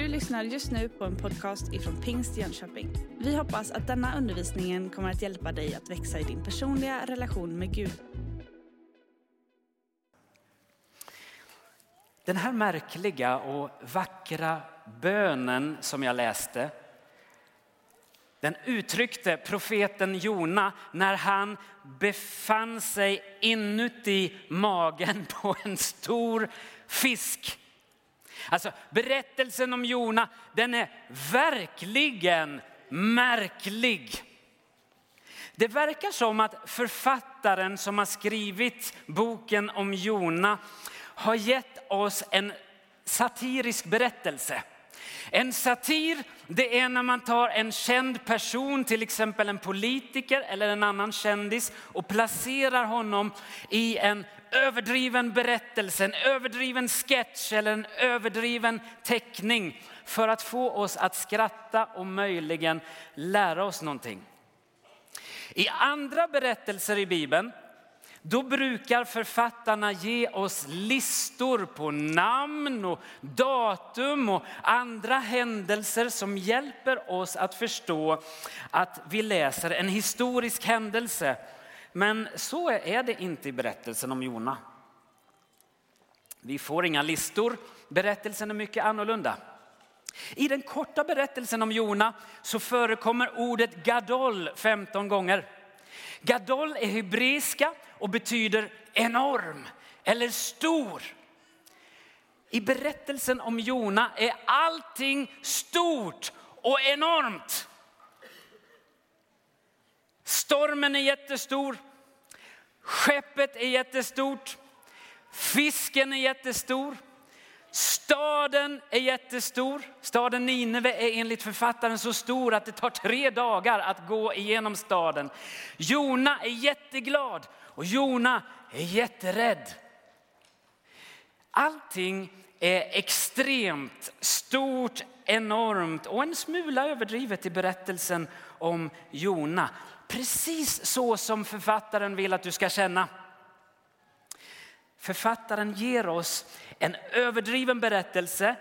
Du lyssnar just nu på en podcast ifrån Pingst i Jönköping. Vi hoppas att denna undervisningen kommer att hjälpa dig att växa i din personliga relation med Gud. Den här märkliga och vackra bönen som jag läste, den uttryckte profeten Jona när han befann sig inuti magen på en stor fisk. Alltså berättelsen om Jona, den är verkligen märklig. Det verkar som att författaren som har skrivit boken om Jona har gett oss en satirisk berättelse. En satir, det är när man tar en känd person, till exempel en politiker eller en annan kändis, och placerar honom i en överdriven berättelse, en överdriven sketch eller en överdriven teckning för att få oss att skratta och möjligen lära oss någonting. I andra berättelser i Bibeln, då brukar författarna ge oss listor på namn och datum och andra händelser som hjälper oss att förstå att vi läser en historisk händelse. Men så är det inte i berättelsen om Jona. Vi får inga listor. Berättelsen är mycket annorlunda. I den korta berättelsen om Jona så förekommer ordet gadol 15 gånger. Gadol är hebreiska och betyder enorm eller stor. I berättelsen om Jona är allting stort och enormt. Stormen är jättestor. Skeppet är jättestort. Fisken är jättestor. Staden är jättestor. Staden Nineve är enligt författaren så stor att det tar 3 dagar att gå igenom staden. Jona är jätteglad och Jona är jätterädd. Allting är extremt stort, enormt och en smula överdrivet i berättelsen om Jona. Precis så som författaren vill att du ska känna. Författaren ger oss en överdriven berättelse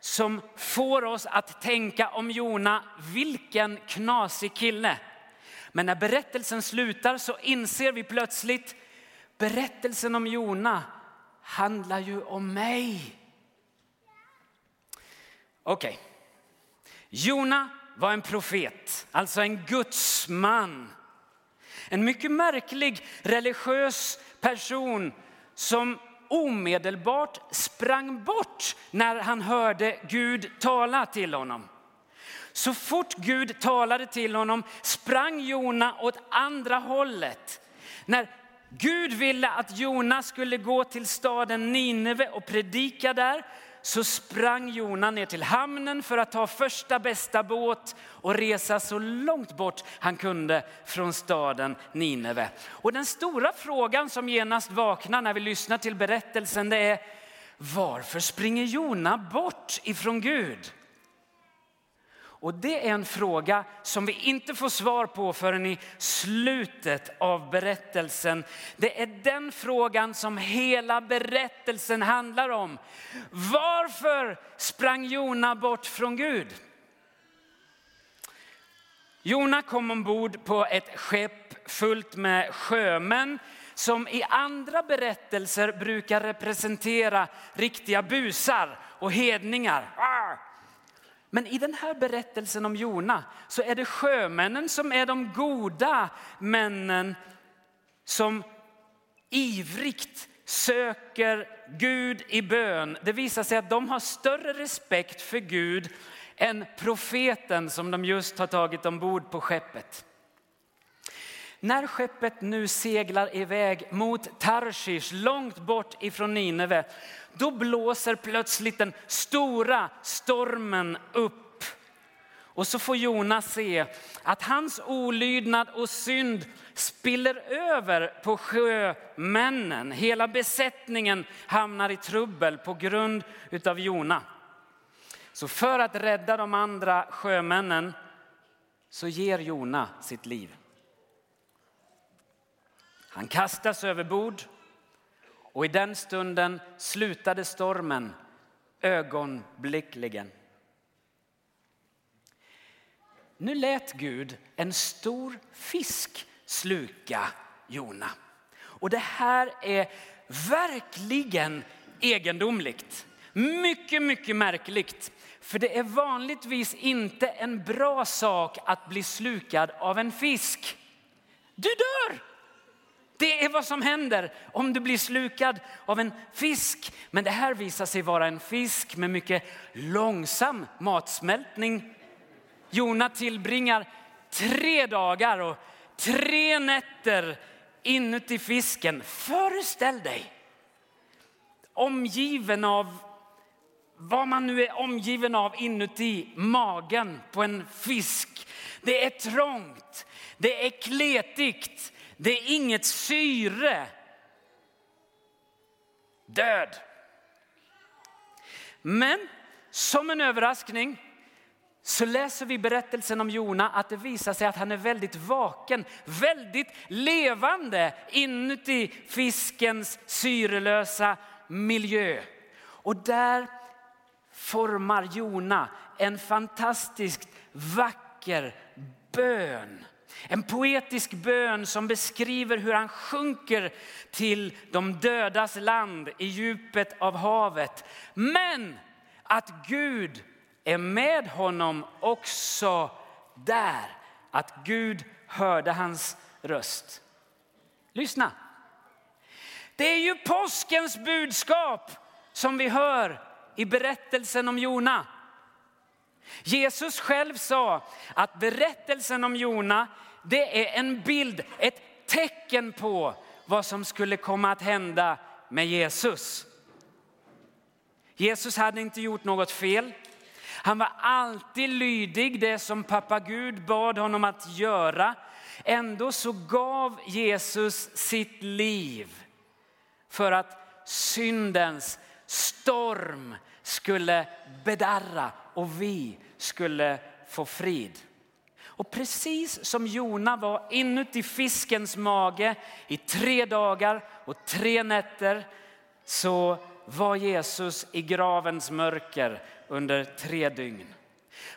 som får oss att tänka om Jona, vilken knasig kille. Men när berättelsen slutar så inser vi plötsligt, berättelsen om Jona handlar ju om mig. Okej. Jona var en profet, alltså en gudsman. En mycket märklig religiös person som omedelbart sprang bort när han hörde Gud tala till honom. Så fort Gud talade till honom sprang Jona åt andra hållet. När Gud ville att Jona skulle gå till staden Nineve och predika där, så sprang Jona ner till hamnen för att ta första bästa båt och resa så långt bort han kunde från staden Nineve. Och den stora frågan som genast vaknar när vi lyssnar till berättelsen, det är, varför springer Jona bort ifrån Gud? Och det är en fråga som vi inte får svar på förrän i slutet av berättelsen. Det är den frågan som hela berättelsen handlar om. Varför sprang Jona bort från Gud? Jona kom ombord på ett skepp fullt med sjömän som i andra berättelser brukar representera riktiga busar och hedningar. Men i den här berättelsen om Jona så är det sjömännen som är de goda männen som ivrigt söker Gud i bön. Det visar sig att de har större respekt för Gud än profeten som de just har tagit ombord på skeppet. När skeppet nu seglar iväg mot Tarshish, långt bort ifrån Nineve, då blåser plötsligt den stora stormen upp. Och så får Jona se att hans olydnad och synd spiller över på sjömännen. Hela besättningen hamnar i trubbel på grund utav Jona. Så för att rädda de andra sjömännen så ger Jona sitt liv. Han kastas över bord och i den stunden slutade stormen ögonblickligen. Nu lät Gud en stor fisk sluka Jona. Och det här är verkligen egendomligt. Mycket, mycket märkligt. För det är vanligtvis inte en bra sak att bli slukad av en fisk. Du dör! Det är vad som händer om du blir slukad av en fisk. Men det här visar sig vara en fisk med mycket långsam matsmältning. Jona tillbringar 3 dagar och 3 nätter inuti fisken. Föreställ dig, omgiven av vad man nu är omgiven av inuti magen på en fisk. Det är trångt, det är kletigt, det är inget syre. Död. Men som en överraskning så läser vi berättelsen om Jona att det visar sig att han är väldigt vaken, väldigt levande inuti fiskens syrelösa miljö. Och där formar Jona en fantastiskt vacker bön. En poetisk bön som beskriver hur han sjunker till de dödas land i djupet av havet. Men att Gud är med honom också där. Att Gud hörde hans röst. Lyssna. Det är ju påskens budskap som vi hör i berättelsen om Jona. Jesus själv sa att berättelsen om Jona, det är en bild, ett tecken på vad som skulle komma att hända med Jesus. Jesus hade inte gjort något fel. Han var alltid lydig, det som pappa Gud bad honom att göra. Ändå så gav Jesus sitt liv för att syndens storm skulle bedarra och vi skulle få frid. Och precis som Jona var inuti fiskens mage i 3 dagar och 3 nätter så var Jesus i gravens mörker under 3 dygn.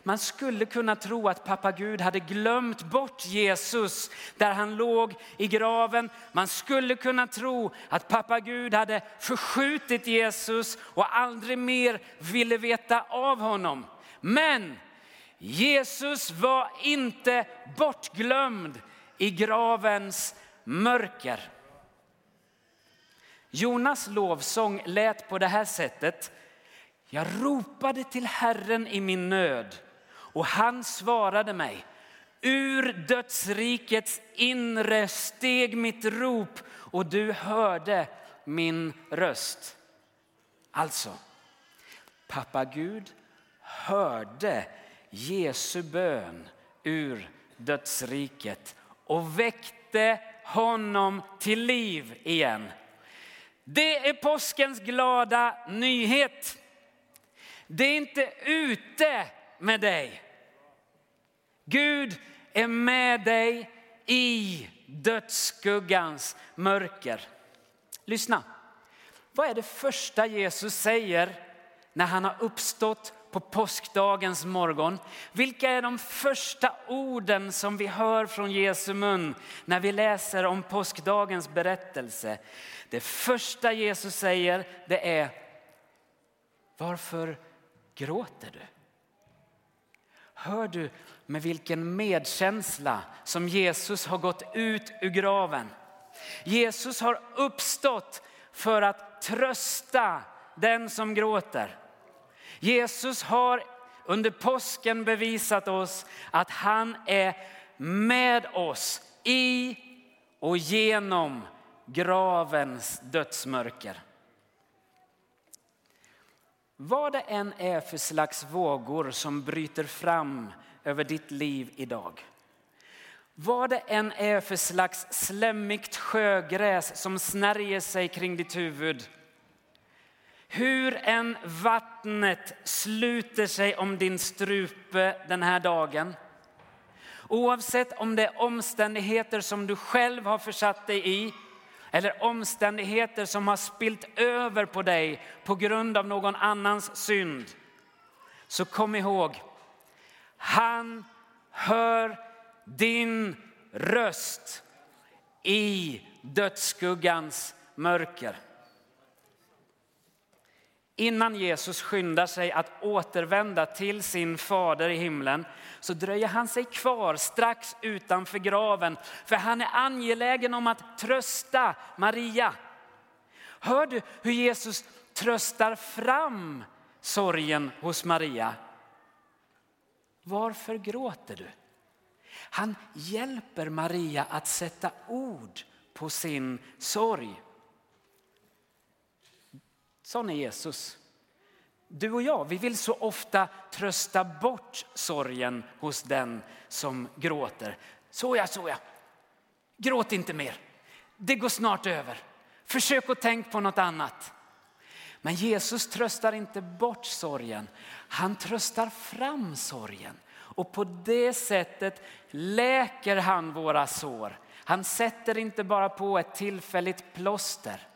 Man skulle kunna tro att pappa Gud hade glömt bort Jesus där han låg i graven. Man skulle kunna tro att pappa Gud hade förskjutit Jesus och aldrig mer ville veta av honom. Men Jesus var inte bortglömd i gravens mörker. Jonas lovsång lät på det här sättet. Jag ropade till Herren i min nöd och han svarade mig. Ur dödsrikets inre steg mitt rop och du hörde min röst. Alltså, pappa Gud hörde Jesu bön ur dödsriket och väckte honom till liv igen. Det är påskens glada nyhet. Det är inte ute med dig. Gud är med dig i dödsskuggans mörker. Lyssna. Vad är det första Jesus säger när han har uppstått på påskdagens morgon? Vilka är de första orden som vi hör från Jesu mun när vi läser om påskdagens berättelse? Det första Jesus säger, det är: varför gråter du? Hör du med vilken medkänsla som Jesus har gått ut ur graven? Jesus har uppstått för att trösta den som gråter. Jesus har under påsken bevisat oss att han är med oss i och genom gravens dödsmörker. Vad det än är för slags vågor som bryter fram över ditt liv idag. Vad det än är för slags slämmigt sjögräs som snärjer sig kring ditt huvud. Hur än vattnet sluter sig om din strupe den här dagen. Oavsett om det är omständigheter som du själv har försatt dig i. Eller omständigheter som har spilt över på dig på grund av någon annans synd. Så kom ihåg, han hör din röst i dödsskuggans mörker. Innan Jesus skyndar sig att återvända till sin fader i himlen så dröjer han sig kvar strax utanför graven. För han är angelägen om att trösta Maria. Hör du hur Jesus tröstar fram sorgen hos Maria? Varför gråter du? Han hjälper Maria att sätta ord på sin sorg. Sån är Jesus. Du och jag, vi vill så ofta trösta bort sorgen hos den som gråter. Såja. Gråt inte mer. Det går snart över. Försök att tänka på något annat. Men Jesus tröstar inte bort sorgen. Han tröstar fram sorgen. Och på det sättet läker han våra sår. Han sätter inte bara på ett tillfälligt plåster.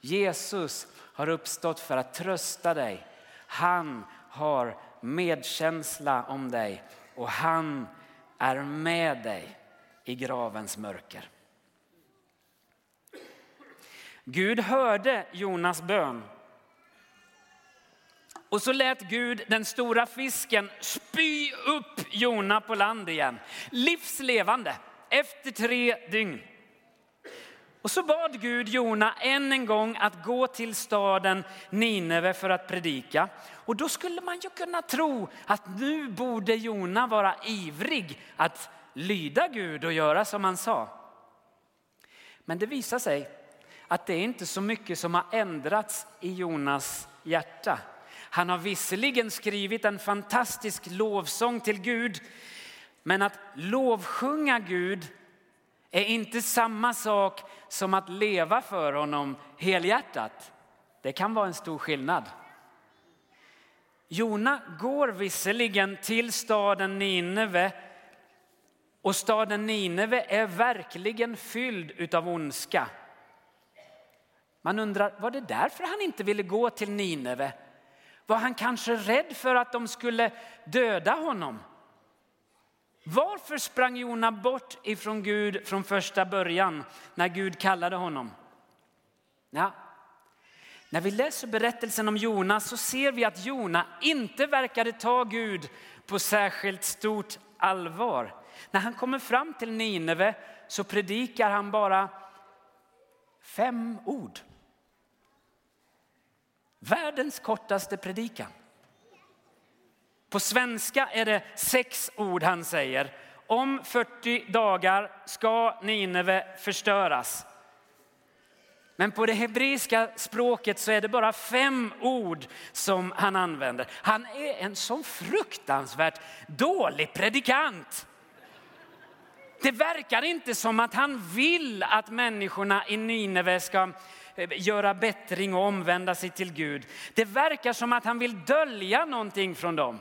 Jesus har uppstått för att trösta dig. Han har medkänsla om dig. Och han är med dig i gravens mörker. Gud hörde Jonas bön. Och så lät Gud den stora fisken spy upp Jona på land igen. Livslevande efter 3 dygn. Och så bad Gud Jona än en gång att gå till staden Nineve för att predika. Och då skulle man ju kunna tro att nu borde Jona vara ivrig att lyda Gud och göra som han sa. Men det visar sig att det är inte så mycket som har ändrats i Jonas hjärta. Han har visserligen skrivit en fantastisk lovsång till Gud. Men att lovsjunga Gud är inte samma sak som att leva för honom helhjärtat. Det kan vara en stor skillnad. Jona går visserligen till staden Nineve. Och staden Nineve är verkligen fylld av ondska. Man undrar, var det därför han inte ville gå till Nineve? Var han kanske rädd för att de skulle döda honom? Varför sprang Jona bort ifrån Gud från första början när Gud kallade honom? Ja. När vi läser berättelsen om Jona så ser vi att Jona inte verkade ta Gud på särskilt stort allvar. När han kommer fram till Nineve så predikar han bara 5 ord. Världens kortaste predikan. På svenska är det 6 ord han säger. Om 40 dagar ska Nineve förstöras. Men på det hebreiska språket så är det bara 5 ord som han använder. Han är en så fruktansvärt dålig predikant. Det verkar inte som att han vill att människorna i Nineve ska göra bättring och omvända sig till Gud. Det verkar som att han vill dölja någonting från dem.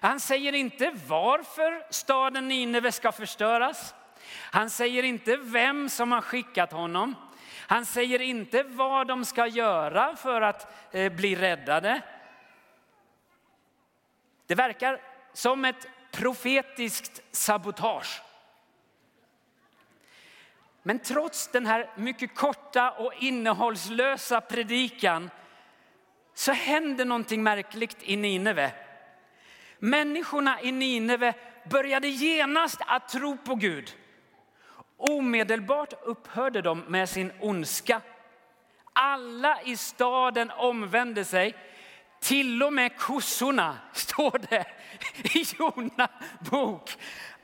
Han säger inte varför staden Nineve ska förstöras. Han säger inte vem som har skickat honom. Han säger inte vad de ska göra för att bli räddade. Det verkar som ett profetiskt sabotage. Men trots den här mycket korta och innehållslösa predikan så händer någonting märkligt i Nineve. Människorna i Nineve började genast att tro på Gud. Omedelbart upphörde de med sin ondska. Alla i staden omvände sig. Till och med kossorna, står det i Jona bok.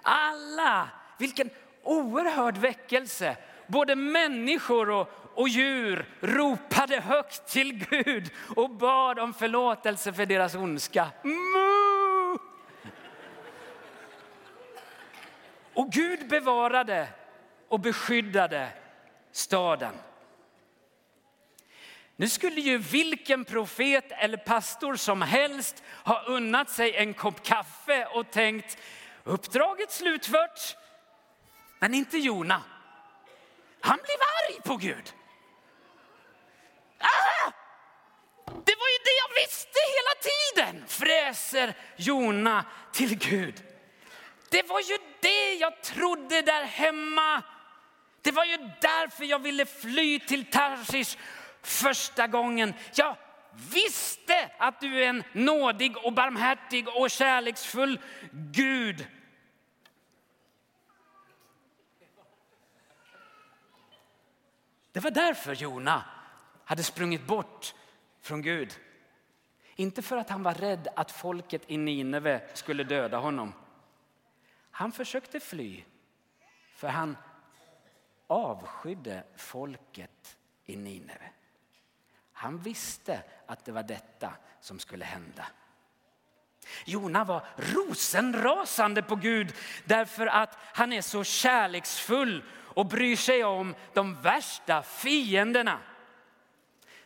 Alla, vilken oerhörd väckelse. Både människor och djur ropade högt till Gud och bad om förlåtelse för deras ondska. Och Gud bevarade och beskyddade staden. Nu skulle ju vilken profet eller pastor som helst ha unnat sig en kopp kaffe och tänkt, uppdraget slutfört. Men inte Jona. Han blev arg på Gud. Det var ju det jag visste hela tiden. Fräser Jona till Gud. Det var ju det jag trodde där hemma. Det var ju därför jag ville fly till Tarshish första gången. Jag visste att du är en nådig och barmhärtig och kärleksfull Gud. Det var därför Jona hade sprungit bort från Gud. Inte för att han var rädd att folket i Nineve skulle döda honom. Han försökte fly för han avskydde folket i Nineve. Han visste att det var detta som skulle hända. Jona var rosenrasande på Gud därför att han är så kärleksfull och bryr sig om de värsta fienderna.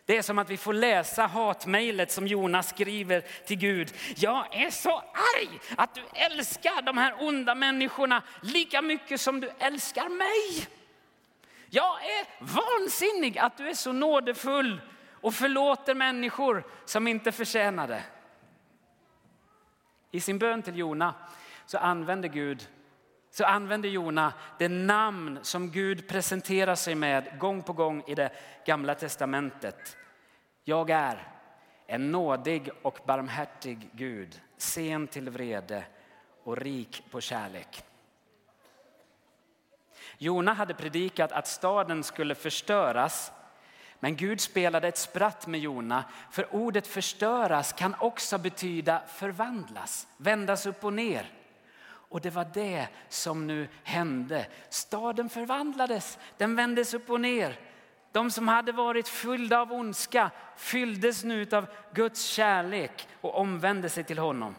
Det är som att vi får läsa hatmejlet som Jona skriver till Gud. Jag är så arg att du älskar de här onda människorna lika mycket som du älskar mig. Jag är vansinnig att du är så nådefull och förlåter människor som inte förtjänar det. I sin bön till Jona så använder Jona det namn som Gud presenterar sig med gång på gång i det gamla testamentet. Jag är en nådig och barmhärtig Gud, sen till vrede och rik på kärlek. Jona hade predikat att staden skulle förstöras, men Gud spelade ett spratt med Jona. För ordet förstöras kan också betyda förvandlas, vändas upp och ner. Och det var det som nu hände. Staden förvandlades, den vändes upp och ner. De som hade varit fyllda av ondska fylldes nu av Guds kärlek och omvände sig till honom.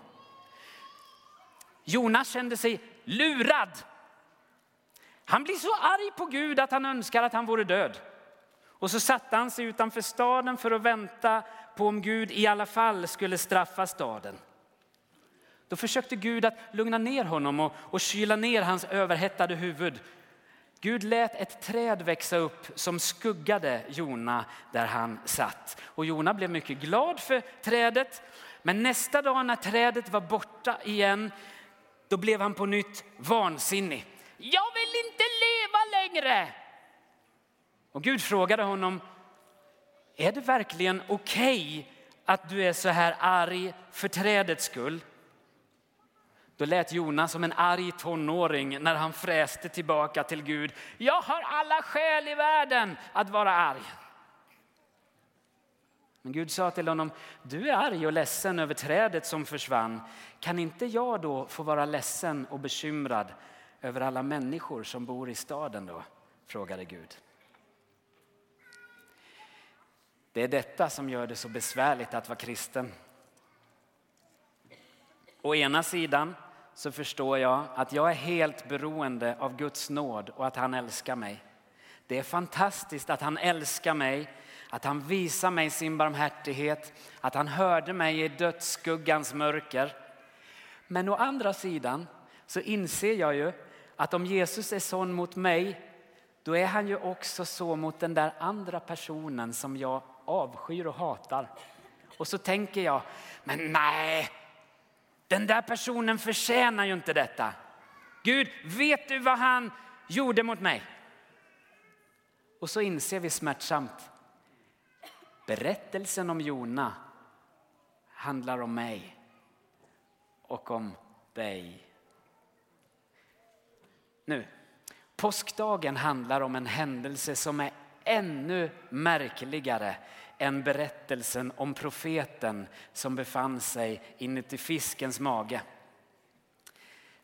Jona kände sig lurad. Han blir så arg på Gud att han önskar att han vore död. Och så satte han sig utanför staden för att vänta på om Gud i alla fall skulle straffa staden. Då försökte Gud att lugna ner honom och kyla ner hans överhettade huvud. Gud lät ett träd växa upp som skuggade Jona där han satt. Och Jona blev mycket glad för trädet. Men nästa dag när trädet var borta igen, då blev han på nytt vansinnig. Jag vill inte leva längre! Och Gud frågade honom, är det verkligen okej att du är så här arg för trädets skull? Då lät Jona som en arg tonåring när han fräste tillbaka till Gud. Jag har alla skäl i världen att vara arg. Men Gud sa till honom, du är arg och ledsen över trädet som försvann. Kan inte jag då få vara ledsen och bekymrad över alla människor som bor i staden då? Frågade Gud. Det är detta som gör det så besvärligt att vara kristen. Å ena sidan så förstår jag att jag är helt beroende av Guds nåd och att han älskar mig. Det är fantastiskt att han älskar mig, att han visar mig sin barmhärtighet, att han hörde mig i dödsskuggans mörker. Men å andra sidan så inser jag ju att om Jesus är sån mot mig, då är han ju också så mot den där andra personen som jag avskyr och hatar. Och så tänker jag, men nej, den där personen förtjänar ju inte detta. Gud, vet du vad han gjorde mot mig? Och så inser vi smärtsamt. Berättelsen om Jona handlar om mig och om dig. Nu, påskdagen handlar om en händelse som är ännu märkligare än berättelsen om profeten som befann sig inuti fiskens mage.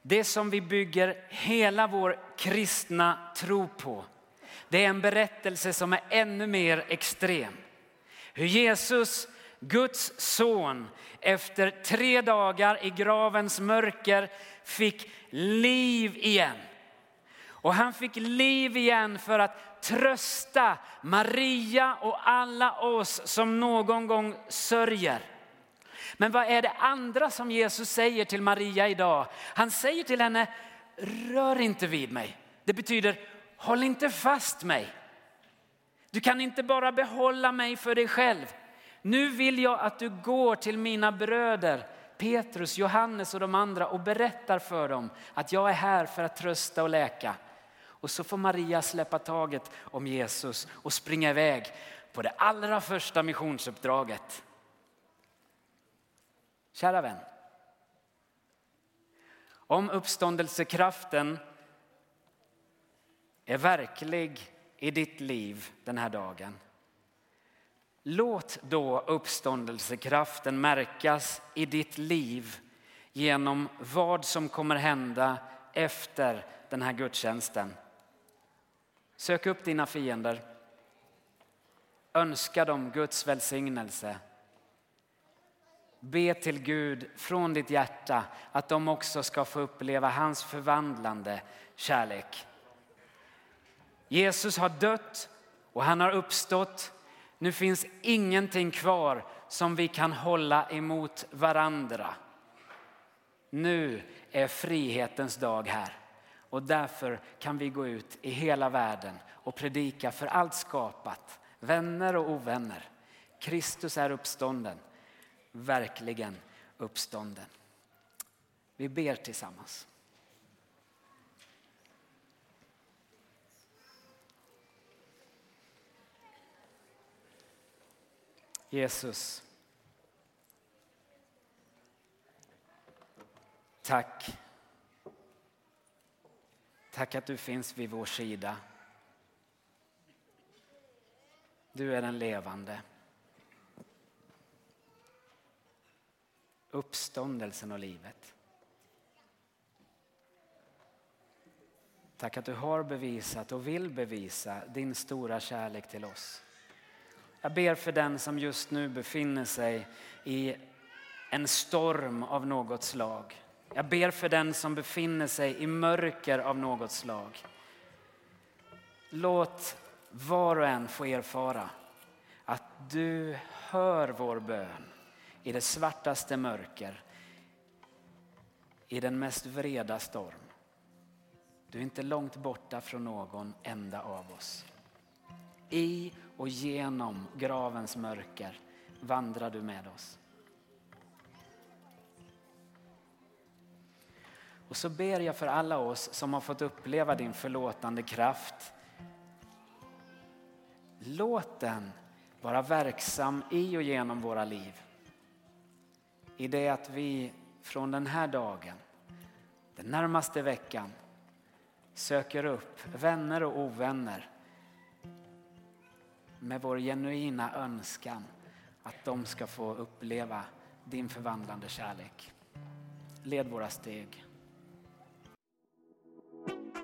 Det som vi bygger hela vår kristna tro på, det är en berättelse som är ännu mer extrem. Hur Jesus, Guds son, efter 3 dagar i gravens mörker fick liv igen. Och han fick liv igen för att trösta Maria och alla oss som någon gång sörjer. Men vad är det andra som Jesus säger till Maria idag? Han säger till henne, rör inte vid mig. Det betyder, håll inte fast mig. Du kan inte bara behålla mig för dig själv. Nu vill jag att du går till mina bröder, Petrus, Johannes och de andra och berättar för dem att jag är här för att trösta och läka. Och så får Maria släppa taget om Jesus och springa iväg på det allra första missionsuppdraget. Kära vän. Om uppståndelsekraften är verklig i ditt liv den här dagen, låt då uppståndelsekraften märkas i ditt liv genom vad som kommer hända efter den här gudstjänsten. Sök upp dina fiender. Önska dem Guds välsignelse. Be till Gud från ditt hjärta att de också ska få uppleva hans förvandlande kärlek. Jesus har dött och han har uppstått. Nu finns ingenting kvar som vi kan hålla emot varandra. Nu är frihetens dag här. Och därför kan vi gå ut i hela världen och predika för allt skapat. Vänner och ovänner. Kristus är uppstånden. Verkligen uppstånden. Vi ber tillsammans. Jesus, tack. Tack att du finns vid vår sida. Du är den levande. Uppståndelsen och livet. Tack att du har bevisat och vill bevisa din stora kärlek till oss. Jag ber för den som just nu befinner sig i en storm av något slag. Jag ber för den som befinner sig i mörker av något slag. Låt var och en få erfara att du hör vår bön i det svartaste mörker, i den mest vreda storm. Du är inte långt borta från någon enda av oss. I och genom gravens mörker vandrar du med oss. Och så ber jag för alla oss som har fått uppleva din förlåtande kraft. Låt den vara verksam i och genom våra liv. I det att vi från den här dagen, den närmaste veckan, söker upp vänner och ovänner med vår genuina önskan att de ska få uppleva din förvandlande kärlek. Led våra steg.